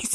Is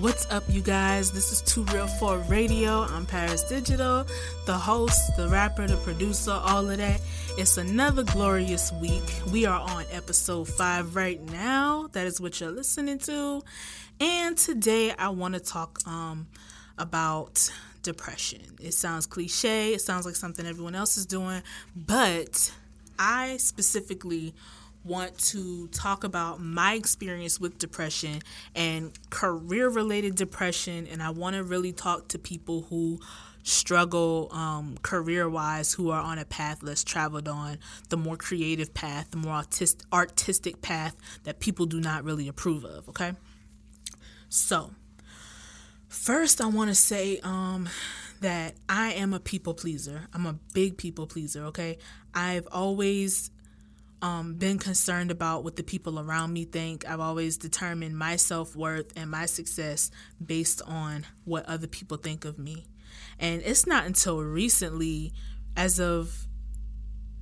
What's up, you guys? This is 2 Real 4 Radio. I'm Paris Digital, the host, the rapper, the producer, all of that. It's another glorious week. We are on episode 5 right now. That is what you're listening to. And today I want to talk about depression. It sounds cliche. It sounds like something everyone else is doing. But I specifically want to talk about my experience with depression and career-related depression, and I want to really talk to people who struggle career-wise, who are on a path less traveled on, the more creative path, the more artistic path that people do not really approve of, okay? So, first I want to say that I am a people pleaser. I'm a big people pleaser, okay? I've always been concerned about what the people around me think. I've always determined my self-worth and my success based on what other people think of me. And it's not until recently, as of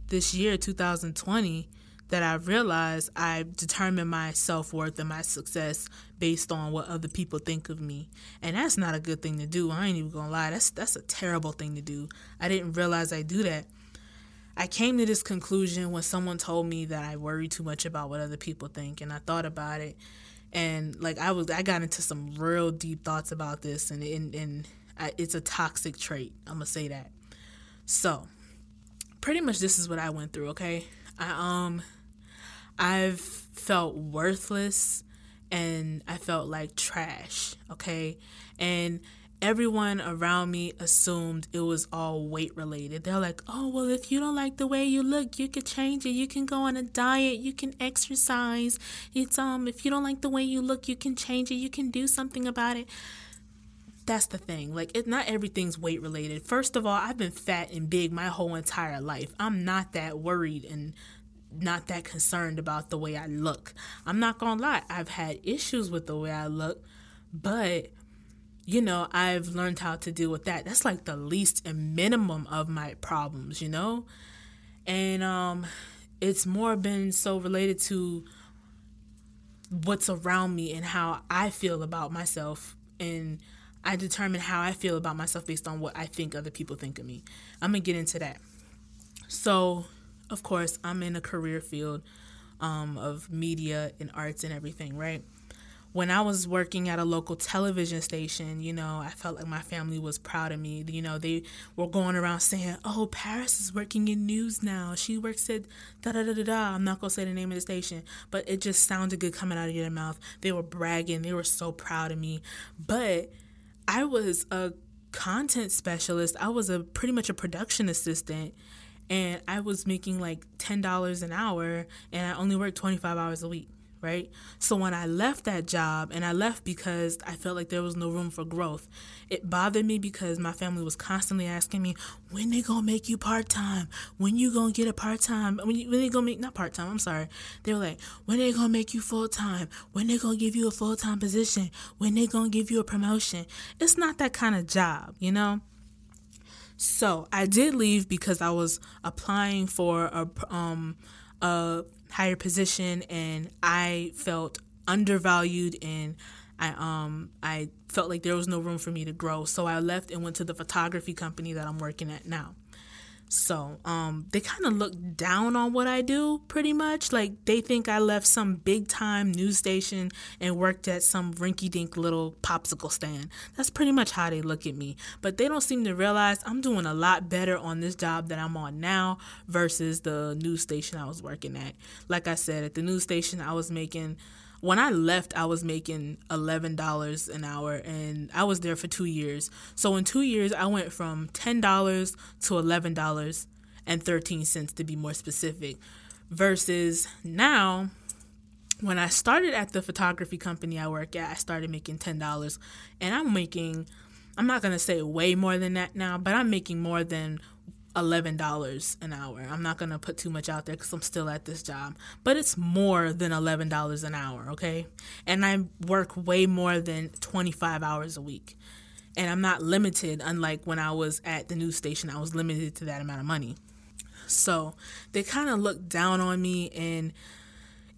this year, 2020, that I realized I determined my self-worth and my success based on what other people think of me. And that's not a good thing to do. I ain't even gonna lie. That's a terrible thing to do. I didn't realize I do that. I came to this conclusion when someone told me that I worry too much about what other people think, and I thought about it, and like I got into some real deep thoughts about this, and it's a toxic trait. I'm gonna say that. So, pretty much this is what I went through. Okay, I've felt worthless, and I felt like trash. Okay, and everyone around me assumed it was all weight related. They're like, oh, well, if you don't like the way you look, you could change it. You can go on a diet. You can exercise. It's if you don't like the way you look, you can change it. You can do something about it. That's the thing. Like, not everything's weight related. First of all, I've been fat and big my whole entire life. I'm not that worried and not that concerned about the way I look. I'm not going to lie. I've had issues with the way I look, but you know, I've learned how to deal with that. That's like the least and minimum of my problems, you know? And it's more been so related to what's around me and how I feel about myself. And I determine how I feel about myself based on what I think other people think of me. I'm going to get into that. So, of course, I'm in a career field of media and arts and everything, right? When I was working at a local television station, you know, I felt like my family was proud of me. You know, they were going around saying, oh, Paris is working in news now. She works at da-da-da-da-da. I'm not going to say the name of the station, but it just sounded good coming out of their mouth. They were bragging. They were so proud of me. But I was a content specialist. I was pretty much a production assistant, and I was making like $10 an hour, and I only worked 25 hours a week. Right? So when I left that job, and I left because I felt like there was no room for growth, it bothered me because my family was constantly asking me, when they gonna make you part-time? When you gonna get a part-time? When they gonna make, not part-time, I'm sorry. They were like, when they gonna make you full-time? When they gonna give you a full-time position? When they gonna give you a promotion? It's not that kind of job, you know? So I did leave because I was applying for a higher position, and I felt undervalued, and I felt like there was no room for me to grow. So I left and went to the photography company that I'm working at now. So they kind of look down on what I do, pretty much. Like, they think I left some big time news station and worked at some rinky dink little popsicle stand. That's pretty much how they look at me. But they don't seem to realize I'm doing a lot better on this job that I'm on now versus the news station I was working at. Like I said, at the news station I was making When I left, I was making $11 an hour, and I was there for 2 years. So in 2 years, I went from $10 to $11.13, to be more specific, versus now, when I started at the photography company I work at, I started making $10, and I'm not going to say way more than that now, but I'm making more than $11 an hour. I'm not going to put too much out there because I'm still at this job, but it's more than $11 an hour, okay? And I work way more than 25 hours a week, and I'm not limited, unlike when I was at the news station, I was limited to that amount of money. So they kind of looked down on me, and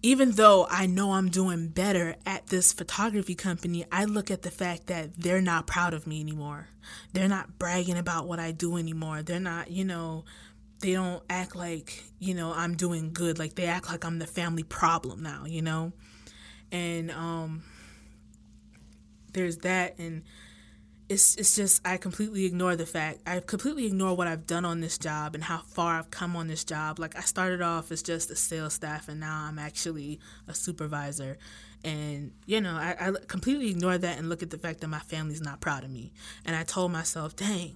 even though I know I'm doing better at this photography company, I look at the fact that they're not proud of me anymore. They're not bragging about what I do anymore. They're not, they don't act like, I'm doing good. Like, they act like I'm the family problem now, And there's that, and it's just, I completely ignore what I've done on this job and how far I've come on this job. Like, I started off as just a sales staff, and now I'm actually a supervisor. And, I completely ignore that and look at the fact that my family's not proud of me. And I told myself, dang,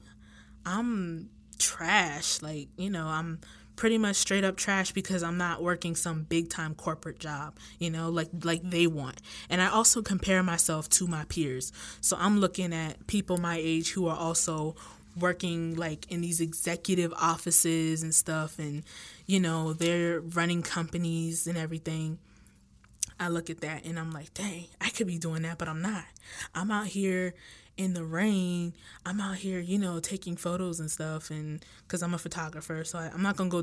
I'm trash. Like, I'm pretty much straight up trash because I'm not working some big time corporate job, like they want. And I also compare myself to my peers. So I'm looking at people my age who are also working like in these executive offices and stuff, and, they're running companies and everything. I look at that and I'm like, dang, I could be doing that, but I'm not. I'm out here in the rain. I'm out here, taking photos and stuff, and because I'm a photographer, so I'm not gonna go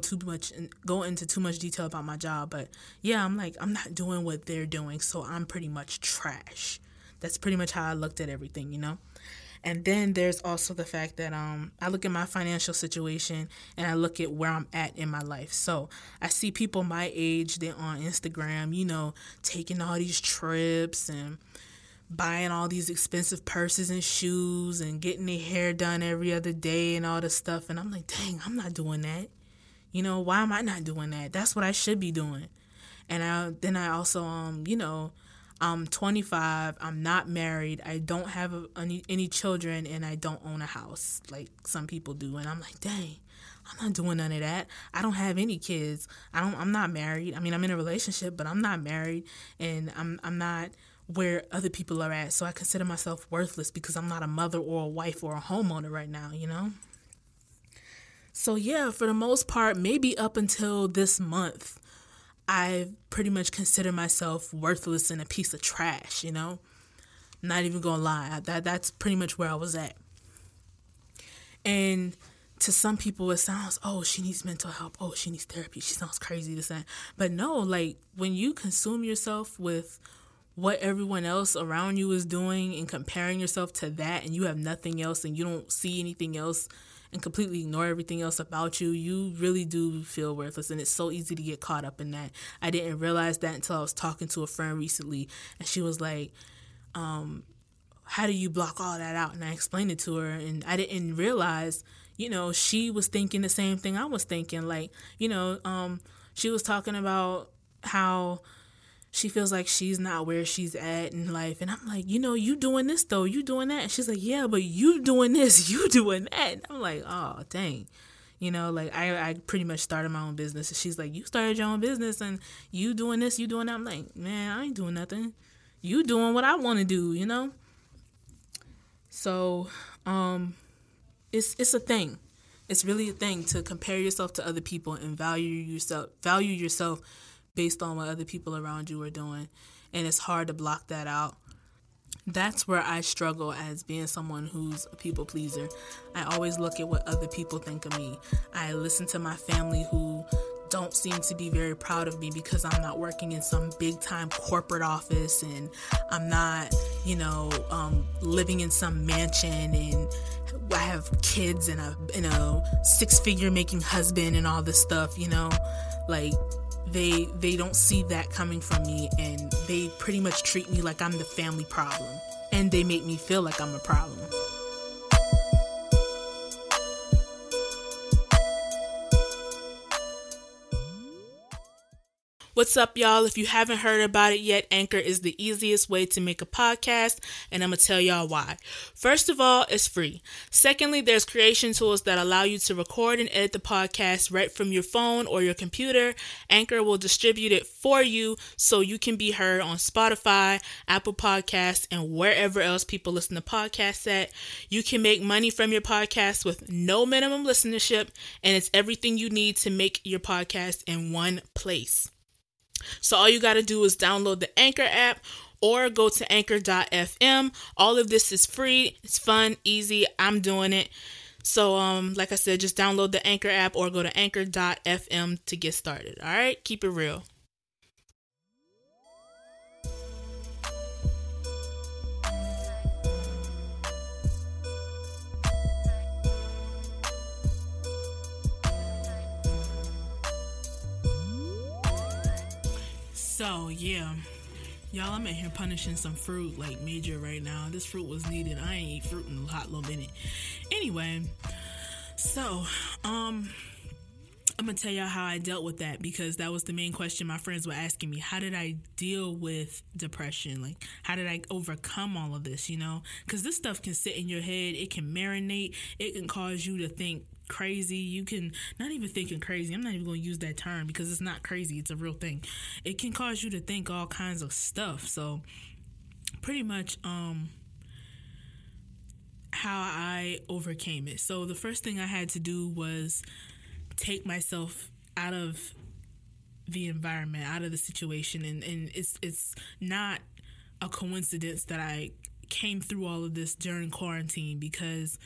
into too much detail about my job. But yeah, I'm like, I'm not doing what they're doing, so I'm pretty much trash. That's pretty much how I looked at everything, And then there's also the fact that I look at my financial situation, and I look at where I'm at in my life. So I see people my age, they're on Instagram, taking all these trips and buying all these expensive purses and shoes and getting their hair done every other day and all this stuff. And I'm like, dang, I'm not doing that. Why am I not doing that? That's what I should be doing. And I also, I'm 25, I'm not married, I don't have any children, and I don't own a house like some people do. And I'm like, dang, I'm not doing none of that. I don't have any kids. I'm not married. I mean, I'm in a relationship, but I'm not married, and I'm not where other people are at. So I consider myself worthless because I'm not a mother or a wife or a homeowner right now, So yeah, for the most part, maybe up until this month, I pretty much consider myself worthless and a piece of trash, Not even gonna lie. That's pretty much where I was at. And to some people it sounds, oh, she needs mental help. Oh, she needs therapy. She sounds crazy, this and that. But no, like, when you consume yourself with what everyone else around you is doing and comparing yourself to that, and you have nothing else, and you don't see anything else, and completely ignore everything else about you, you really do feel worthless. And it's so easy to get caught up in that. I didn't realize that until I was talking to a friend recently, and she was like, how do you block all that out? And I explained it to her, and I didn't realize, she was thinking the same thing I was thinking. Like, she was talking about how she feels like she's not where she's at in life. And I'm like, you doing this though, you doing that. And she's like, yeah, but you doing this, you doing that. And I'm like, oh, dang. Like I pretty much started my own business. And she's like, you started your own business and you doing this, you doing that. I'm like, man, I ain't doing nothing. You doing what I want to do, So it's a thing. It's really a thing to compare yourself to other people and value yourself based on what other people around you are doing, and it's hard to block that out. That's where I struggle as being someone who's a people pleaser. I always look at what other people think of me. I listen to my family who don't seem to be very proud of me because I'm not working in some big time corporate office, and I'm not, living in some mansion, and I have kids and a 6-figure making husband and all this stuff, like They don't see that coming from me, and they pretty much treat me like I'm the family problem, and they make me feel like I'm a problem. What's up, y'all? If you haven't heard about it yet, Anchor is the easiest way to make a podcast, and I'm going to tell y'all why. First of all, it's free. Secondly, there's creation tools that allow you to record and edit the podcast right from your phone or your computer. Anchor will distribute it for you so you can be heard on Spotify, Apple Podcasts, and wherever else people listen to podcasts at. You can make money from your podcast with no minimum listenership, and it's everything you need to make your podcast in one place. So all you got to do is download the Anchor app or go to anchor.fm. All of this is free. It's fun, easy. I'm doing it. So like I said, just download the Anchor app or go to anchor.fm to get started. All right, keep it real. So yeah, y'all, I'm in here punishing some fruit like major right now. This fruit was needed. I ain't eat fruit in a hot little minute. Anyway, so I'm gonna tell y'all how I dealt with that, because that was the main question my friends were asking me. How did I deal with depression? Like, how did I overcome all of this, you know? Because this stuff can sit in your head. It can marinate. It can cause you to think crazy. You can not even thinking crazy. I'm not even going to use that term because it's not crazy. It's a real thing. It can cause you to think all kinds of stuff. So pretty much how I overcame it. So the first thing I had to do was take myself out of the environment, out of the situation. And it's not a coincidence that I came through all of this during quarantine, because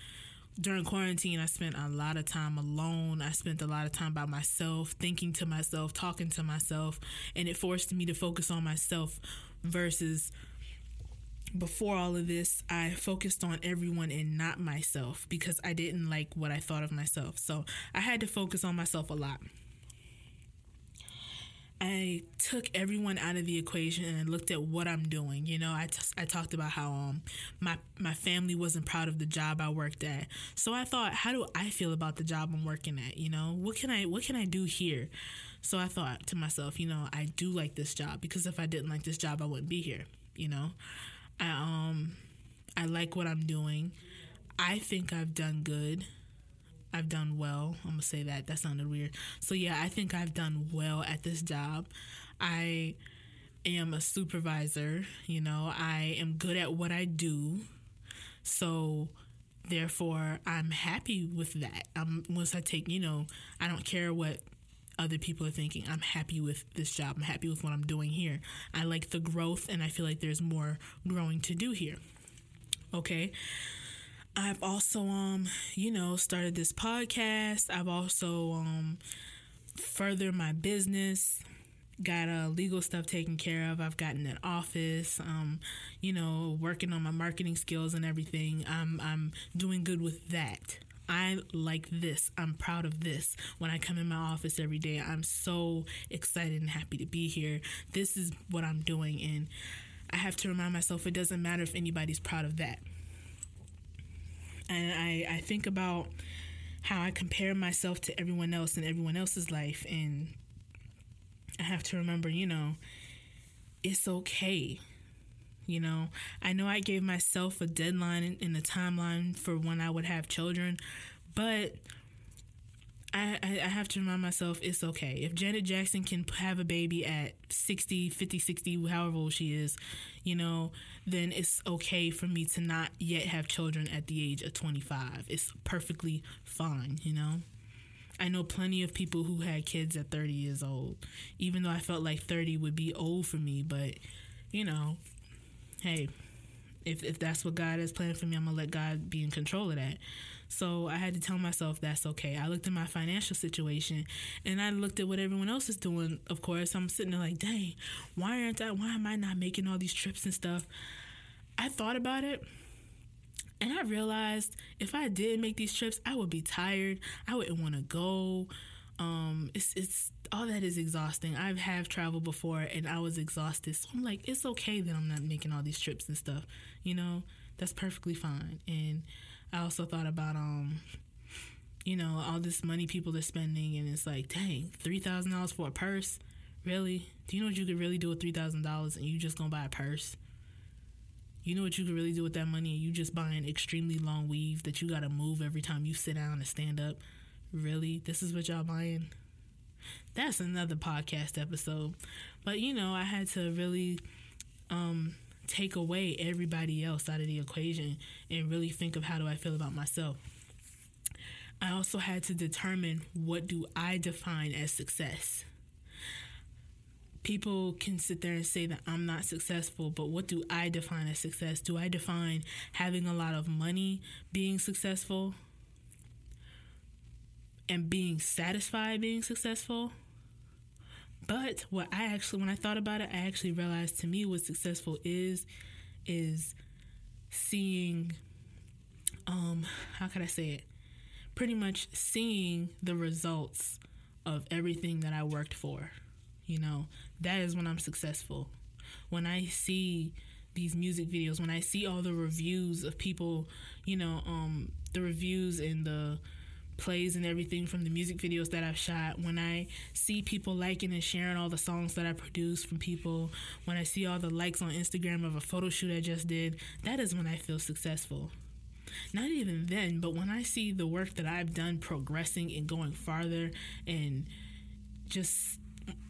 during quarantine, I spent a lot of time alone. I spent a lot of time by myself, thinking to myself, talking to myself, and it forced me to focus on myself versus before all of this, I focused on everyone and not myself because I didn't like what I thought of myself. So I had to focus on myself a lot. I took everyone out of the equation and looked at what I'm doing. You know, I talked about how my family wasn't proud of the job I worked at. So I thought, how do I feel about the job I'm working at? You know, what can I do here? So I thought to myself, you know, I do like this job, because if I didn't like this job, I wouldn't be here. You know, I like what I'm doing. I think I've done good. I've done well. I'm going to say that. That sounded weird. So, yeah, I think I've done well at this job. I am a supervisor. You know, I am good at what I do. So, therefore, I'm happy with that. Once I take, you know, I don't care what other people are thinking. I'm happy with this job. I'm happy with what I'm doing here. I like the growth, and I feel like there's more growing to do here. Okay. I've also, you know, started this podcast. I've also furthered my business, got legal stuff taken care of. I've gotten an office, you know, working on my marketing skills and everything. I'm doing good with that. I like this. I'm proud of this. When I come in my office every day, I'm so excited and happy to be here. This is what I'm doing, and I have to remind myself it doesn't matter if anybody's proud of that. And I think about how I compare myself to everyone else and everyone else's life. And I have to remember, you know, it's okay. You know I gave myself a deadline and a timeline for when I would have children. But I have to remind myself it's okay. If Janet Jackson can have a baby at 50, 60, however old she is, you know, then it's okay for me to not yet have children at the age of 25. It's perfectly fine, you know. I know plenty of people who had kids at 30 years old, even though I felt like 30 would be old for me. But, you know, hey, if that's what God has planned for me, I'm going to let God be in control of that. So I had to tell myself that's okay. I looked at my financial situation, and I looked at what everyone else is doing. Of course, I'm sitting there like, dang, why am I not making all these trips and stuff? I thought about it, and I realized if I did make these trips, I would be tired. I wouldn't want to go. It's all that is exhausting. I have traveled before, and I was exhausted. So I'm like, it's okay that I'm not making all these trips and stuff. You know, that's perfectly fine. And I also thought about, you know, all this money people are spending, and it's like, dang, $3,000 for a purse? Really? Do you know what you could really do with $3,000 and you just gonna buy a purse? You know what you could really do with that money and you just buying extremely long weave that you gotta move every time you sit down and stand up? Really? This is what y'all buying? That's another podcast episode. But, you know, I had to really take away everybody else out of the equation and really think of how do I feel about myself. I also had to determine what do I define as success. People can sit there and say that I'm not successful, but what do I define as success? Do I define having a lot of money being successful and being satisfied being successful? But what I actually, when I thought about it, I actually realized to me what successful is seeing, how could I say it? Pretty much seeing the results of everything that I worked for. You know, that is when I'm successful. When I see these music videos, when I see all the reviews of people, you know, the reviews and the plays and everything from the music videos that I've shot, when I see people liking and sharing all the songs that I produce from people, when I see all the likes on Instagram of a photo shoot I just did, that is when I feel successful. Not even then, but when I see the work that I've done progressing and going farther, and just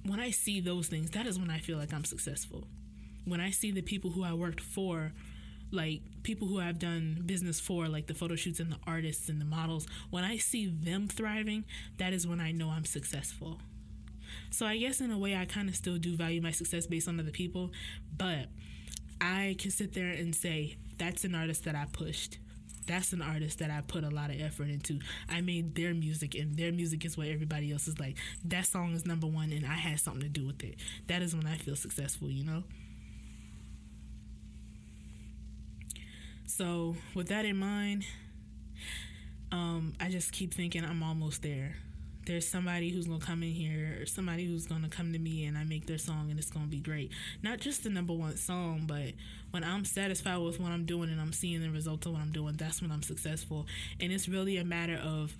when I see those things, that is when I feel like I'm successful. When I see the people who I worked for, like people who I've done business for, like the photo shoots and the artists and the models, when I see them thriving, that is when I know I'm successful. So I guess in a way I kind of still do value my success based on other people, but I can sit there and say, that's an artist that I pushed. That's an artist that I put a lot of effort into. I made their music, and their music is what everybody else is like. That song is number one, and I had something to do with it. That is when I feel successful, you know? So with that in mind, I just keep thinking I'm almost there. There's somebody who's going to come in here, or somebody who's going to come to me and I make their song and it's going to be great. Not just the number one song, but when I'm satisfied with what I'm doing and I'm seeing the results of what I'm doing, that's when I'm successful. And it's really a matter of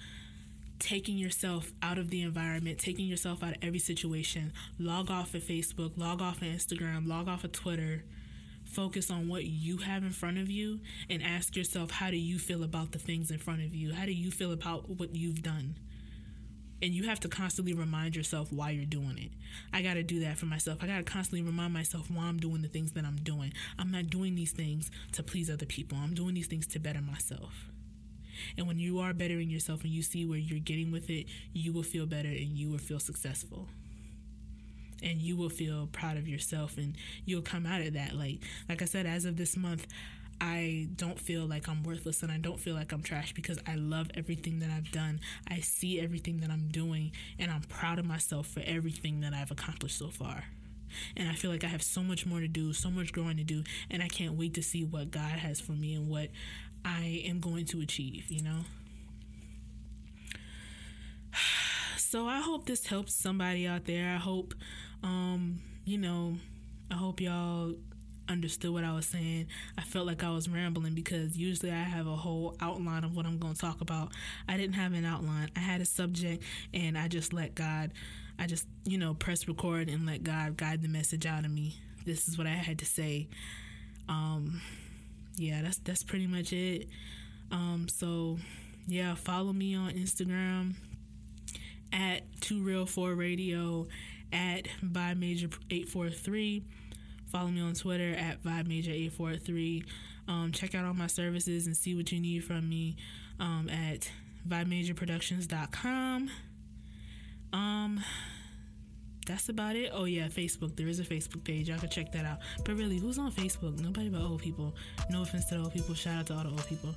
taking yourself out of the environment, taking yourself out of every situation. Log off of Facebook, log off of Instagram, log off of Twitter. Focus on what you have in front of you and ask yourself, how do you feel about the things in front of you? How do you feel about what you've done? And you have to constantly remind yourself why you're doing it. I got to do that for myself. I got to constantly remind myself why I'm doing the things that I'm doing. I'm not doing these things to please other people. I'm doing these things to better myself. And when you are bettering yourself and you see where you're getting with it, you will feel better and you will feel successful. And you will feel proud of yourself, and you'll come out of that. Like I said, as of this month, I don't feel like I'm worthless and I don't feel like I'm trash, because I love everything that I've done. I see everything that I'm doing, and I'm proud of myself for everything that I've accomplished so far. And I feel like I have so much more to do, so much growing to do, and I can't wait to see what God has for me and what I am going to achieve, you know? So I hope this helps somebody out there. I hope, you know, I hope y'all understood what I was saying. I felt like I was rambling because usually I have a whole outline of what I'm going to talk about. I didn't have an outline. I had a subject, and I just let God, I just, you know, press record and let God guide the message out of me. This is what I had to say. Yeah, that's pretty much it. So, yeah, follow me on Instagram. At 2 Real 4 Radio, at VibeMajor843. Follow me on Twitter at VibeMajor843. Check out all my services and see what you need from me at VibeMajorProductions.com. That's about it. Oh, yeah, Facebook. There is a Facebook page. Y'all can check that out. But really, who's on Facebook? Nobody but old people. No offense to the old people. Shout out to all the old people.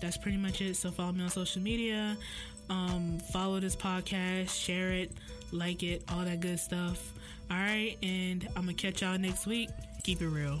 That's pretty much it. So follow me on social media. Follow this podcast, share it, like it, all that good stuff. All right, and I'm gonna catch y'all next week. Keep it real.